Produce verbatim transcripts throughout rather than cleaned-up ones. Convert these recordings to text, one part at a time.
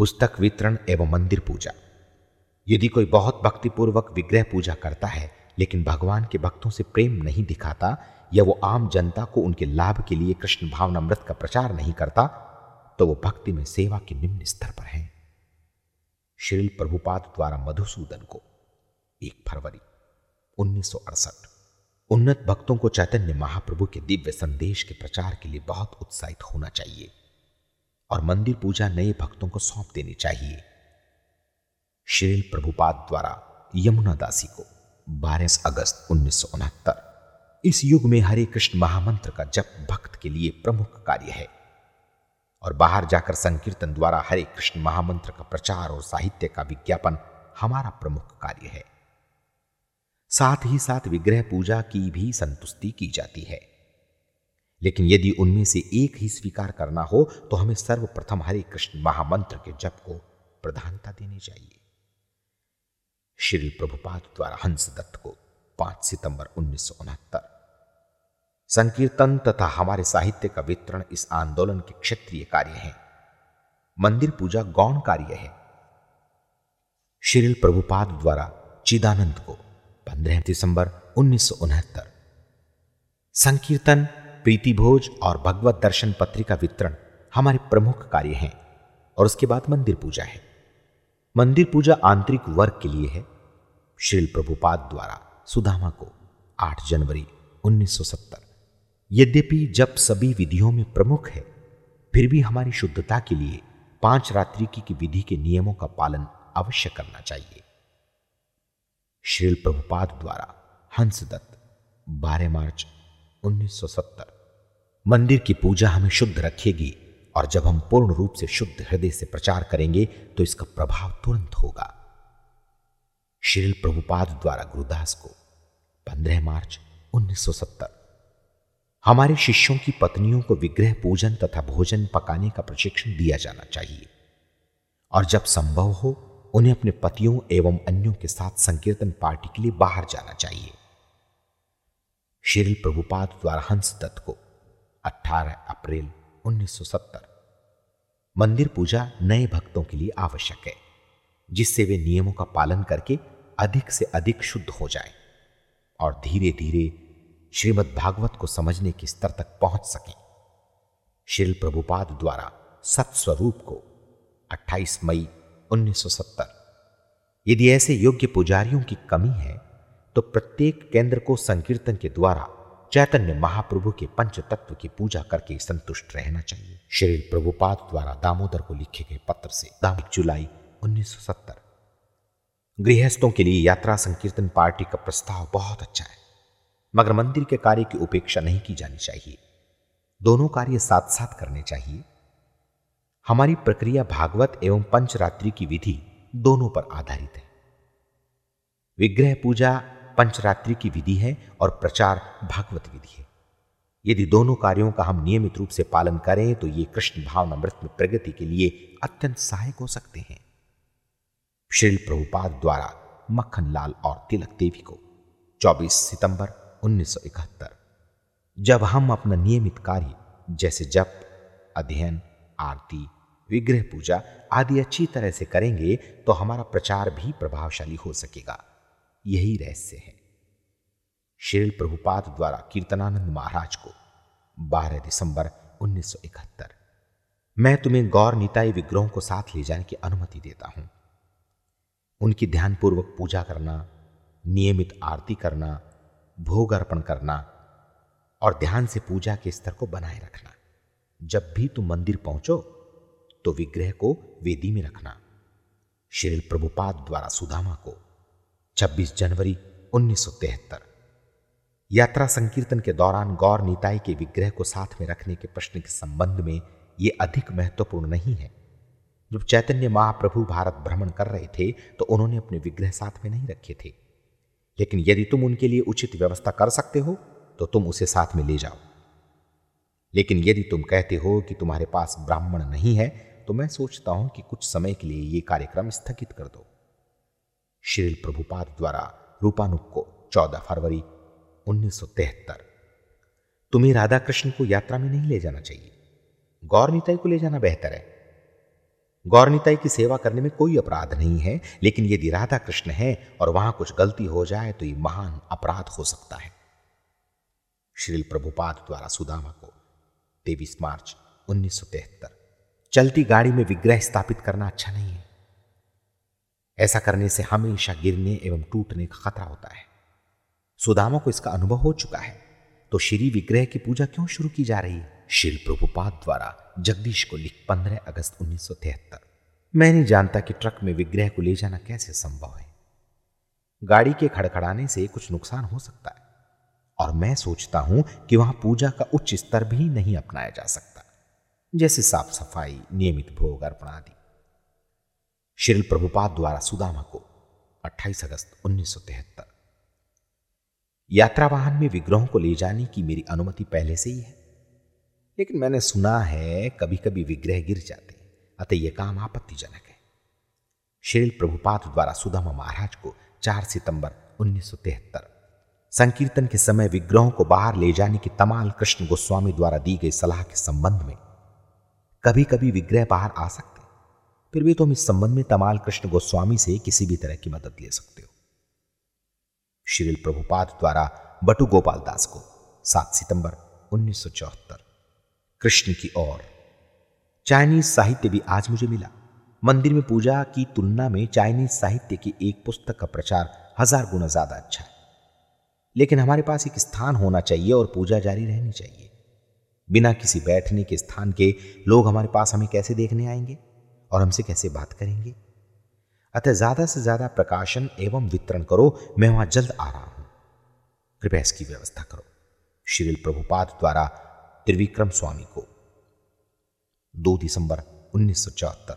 पुस्तक वितरण एवं मंदिर पूजा। यदि कोई बहुत भक्तिपूर्वक विग्रह पूजा करता है लेकिन भगवान के भक्तों से प्रेम नहीं दिखाता या वो आम जनता को उनके लाभ के लिए कृष्ण भावनामृत का प्रचार नहीं करता तो वो भक्ति में सेवा के निम्न स्तर पर है। श्रील प्रभुपाद द्वारा मधुसूदन को एक फरवरी उन्नीस सौ अड़सठ। उन्नत भक्तों को चैतन्य महाप्रभु के दिव्य संदेश के प्रचार के लिए बहुत उत्साहित होना चाहिए और मंदिर पूजा नए भक्तों को सौंप देनी चाहिए। श्रील प्रभुपाद द्वारा यमुना दासी को बारह अगस्त उन्नीस सौ उनहत्तर। इस युग में हरे कृष्ण महामंत्र का जप भक्त के लिए प्रमुख कार्य है और बाहर जाकर संकीर्तन द्वारा हरे कृष्ण महामंत्र का प्रचार और साहित्य का विज्ञापन हमारा प्रमुख कार्य है। साथ ही साथ विग्रह पूजा की भी संतुष्टि की जाती है, लेकिन यदि उनमें से एक ही स्वीकार करना हो तो हमें सर्वप्रथम हरे कृष्ण महामंत्र के जप को प्रधानता देनी चाहिए। श्री प्रभुपाद द्वारा हंसदत्त को पांच सितंबर उन्नीस सौ उनहत्तर। संकीर्तन तथा हमारे साहित्य का वितरण इस आंदोलन के क्षेत्रीय कार्य हैं। मंदिर पूजा गौण कार्य है। श्रील प्रभुपाद द्वारा चिदानंद को पंद्रह दिसंबर उन्नीस सौ उनहत्तर। संकीर्तन, प्रीतिभोज और भगवत दर्शन पत्रिका वितरण हमारे प्रमुख कार्य हैं और उसके बाद मंदिर पूजा है। मंदिर पूजा आंतरिक वर्ग के लिए है। श्रील प्रभुपाद द्वारा सुधामा को आठ जनवरी उन्नीस सौ सत्तर। यद्यपि जब सभी विधियों में प्रमुख है, फिर भी हमारी शुद्धता के लिए पांच रात्रि की विधि के नियमों का पालन अवश्य करना चाहिए। श्रील प्रभुपाद द्वारा हंसदत्त बारह मार्च उन्नीस सौ सत्तर। मंदिर की पूजा हमें शुद्ध रखेगी और जब हम पूर्ण रूप से शुद्ध हृदय से प्रचार करेंगे तो इसका प्रभाव तुरंत होगा। श्रील प्रभुपाद द्वारा गुरुदास को पंद्रह मार्च उन्नीस सौ सत्तर। हमारे शिष्यों की पत्नियों को विग्रह पूजन तथा भोजन पकाने का प्रशिक्षण दिया जाना चाहिए और जब संभव हो उन्हें अपने पतियों एवं अन्यों के साथ संकीर्तन पार्टी के लिए बाहर जाना चाहिए। श्रील प्रभुपाद द्वारा हंसदत्त को अठारह अप्रैल उन्नीस सौ सत्तर। मंदिर पूजा नए भक्तों के लिए आवश्यक है जिससे वे नियमों का पालन करके अधिक से अधिक शुद्ध हो जाएं और धीरे धीरे श्रीमद् भागवत को समझने के स्तर तक पहुंच सकें। श्रील प्रभुपाद द्वारा सत स्वरूप को अट्ठाईस मई उन्नीस सौ सत्तर। यदि ऐसे योग्य पुजारियों की कमी है तो प्रत्येक केंद्र को संकीर्तन के द्वारा चैतन्य महाप्रभु के पंच तत्व की पूजा करके संतुष्ट रहना चाहिए। श्रील प्रभुपाद द्वारा दामोदर को लिखे गए पत्र से जुलाई उन्नीस सौ सत्तर। गृहस्थों के लिए यात्रा संकीर्तन पार्टी का प्रस्ताव बहुत अच्छा है, मगर मंदिर के कार्य की उपेक्षा नहीं की जानी चाहिए। दोनों कार्य साथ साथ करने चाहिए। हमारी प्रक्रिया भागवत एवं पंचरात्रि की विधि दोनों पर आधारित है। विग्रह पूजा पंचरात्रि की विधि है और प्रचार भागवत विधि है। यदि दोनों कार्यों का हम नियमित रूप से पालन करें तो ये कृष्ण भावनामृत में प्रगति के लिए अत्यंत सहायक हो सकते हैं। श्रील प्रभुपाद द्वारा मखनलाल और तिलक देवी को चौबीस सितंबर उन्नीस सौ इकहत्तर। जब हम अपना नियमित कार्य जैसे जप, अध्ययन, आरती, विग्रह पूजा आदि अच्छी तरह से करेंगे तो हमारा प्रचार भी प्रभावशाली हो सकेगा। यही रहस्य है। श्रील प्रभुपाद द्वारा कीर्तनानंद महाराज को बारह दिसंबर उन्नीस सौ इकहत्तर। मैं तुम्हें गौर निताई विग्रहों को साथ ले जाने की अनुमति देता हूं। उनकी ध्यानपूर्वक पूजा करना, नियमित आरती करना, भोग अर्पण करना और ध्यान से पूजा के स्तर को बनाए रखना। जब भी तुम मंदिर पहुंचो तो विग्रह को वेदी में रखना। श्रील प्रभुपाद द्वारा सुदामा को छब्बीस जनवरी उन्नीस सौ तिहत्तर। यात्रा संकीर्तन के दौरान गौर निताई के विग्रह को साथ में रखने के प्रश्न के संबंध में ये अधिक महत्वपूर्ण नहीं है। जब चैतन्य महाप्रभु भारत भ्रमण कर रहे थे तो उन्होंने अपने विग्रह साथ में नहीं रखे थे, लेकिन यदि तुम उनके लिए उचित व्यवस्था कर सकते हो तो तुम उसे साथ में ले जाओ। लेकिन यदि तुम कहते हो कि तुम्हारे पास ब्राह्मण नहीं है तो मैं सोचता हूं कि कुछ समय के लिए यह कार्यक्रम स्थगित कर दो। श्रील प्रभुपाद द्वारा रूपानुक को चौदह फरवरी उन्नीस सौ तिहत्तर। तुम्हें राधा कृष्ण को यात्रा में नहीं ले जाना चाहिए, गौर निताई को ले जाना बेहतर है। गौरनीताई की सेवा करने में कोई अपराध नहीं है, लेकिन यदि राधा कृष्ण है और वहां कुछ गलती हो जाए तो ये महान अपराध हो सकता है। श्रील प्रभुपाद द्वारा सुदामा को तेईस मार्च उन्नीस सौ तिहत्तर। चलती गाड़ी में विग्रह स्थापित करना अच्छा नहीं है। ऐसा करने से हमेशा गिरने एवं टूटने का खतरा होता है। सुदामा को इसका अनुभव हो चुका है, तो श्री विग्रह की पूजा क्यों शुरू की जा रही है? श्रील प्रभुपाद द्वारा जगदीश को लिख पंद्रह अगस्त उन्नीस सौ तिहत्तर। मैं नहीं जानता कि ट्रक में विग्रह को ले जाना कैसे संभव है। गाड़ी के खड़खड़ाने से कुछ नुकसान हो सकता है और मैं सोचता हूं कि वहां पूजा का उच्च स्तर भी नहीं अपनाया जा सकता, जैसे साफ सफाई, नियमित भोग अर्पण आदि। श्रील प्रभुपाद द्वारा सुदामा को अट्ठाईस अगस्त उन्नीस सौ तिहत्तर। यात्रा वाहन में विग्रहों को ले जाने की मेरी अनुमति पहले से ही है, लेकिन मैंने सुना है कभी कभी विग्रह गिर जाते, अतः यह काम आपत्तिजनक है। श्रील प्रभुपाद द्वारा सुदामा महाराज को चार सितंबर उन्नीस सौ तिहत्तर। संकीर्तन के समय विग्रहों को बाहर ले जाने की तमाल कृष्ण गोस्वामी द्वारा दी गई सलाह के संबंध में। कभी कभी विग्रह बाहर आ सकते, फिर भी तुम इस संबंध में तमाल कृष्ण गोस्वामी से किसी भी तरह की मदद ले सकते हो। श्रील प्रभुपाद द्वारा बटु गोपाल दास को सात सितंबर उन्नीस सौ चौहत्तर। कृष्ण की ओर। चाइनीज साहित्य भी आज मुझे मिला। मंदिर में पूजा की तुलना में चाइनीज साहित्य की एक पुस्तक का प्रचार हजार गुना ज्यादा अच्छा है, लेकिन हमारे पास एक स्थान होना चाहिए और पूजा जारी रहनी चाहिए। बिना किसी बैठने के स्थान के लोग हमारे पास हमें कैसे देखने आएंगे और हमसे कैसे बात करेंगे? अतः ज्यादा से ज्यादा प्रकाशन एवं वितरण करो। मैं वहां जल्द आ रहा हूं, कृपया इसकी व्यवस्था करो। श्रील प्रभुपाद द्वारा त्रिविक्रम स्वामी को दो दिसंबर उन्नीस सौ चौहत्तर।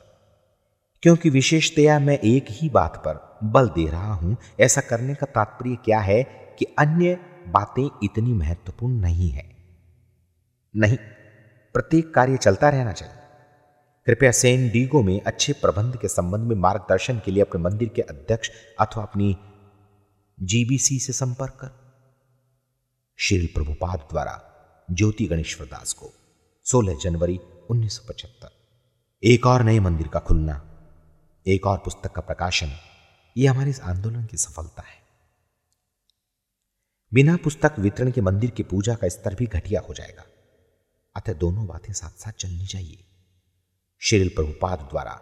क्योंकि विशेषतया मैं एक ही बात पर बल दे रहा हूं। ऐसा करने का तात्पर्य क्या है कि अन्य बातें इतनी महत्वपूर्ण नहीं है। नहीं, प्रत्येक कार्य चलता रहना चाहिए। कृपया सैन डिगो में अच्छे प्रबंध के संबंध में मार्गदर्शन के लिए अपने मंदिर के अध्यक्ष अथवा अपनी जीबीसी से संपर्क कर। श्रील प्रभुपाद द्वारा ज्योति गणेशवरदास को सोलह जनवरी उन्नीस सौ पचहत्तर। एक और नए मंदिर का खुलना, एक और पुस्तक का प्रकाशन, यह हमारे इस आंदोलन की सफलता है। बिना पुस्तक वितरण के मंदिर की पूजा का स्तर भी घटिया हो जाएगा, अतः दोनों बातें साथ साथ चलनी चाहिए। श्रील प्रभुपाद द्वारा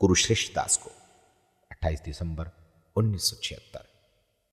कुरुश्रेष्ठ दास को अट्ठाईस दिसंबर उन्नीस सौ छिहत्तर।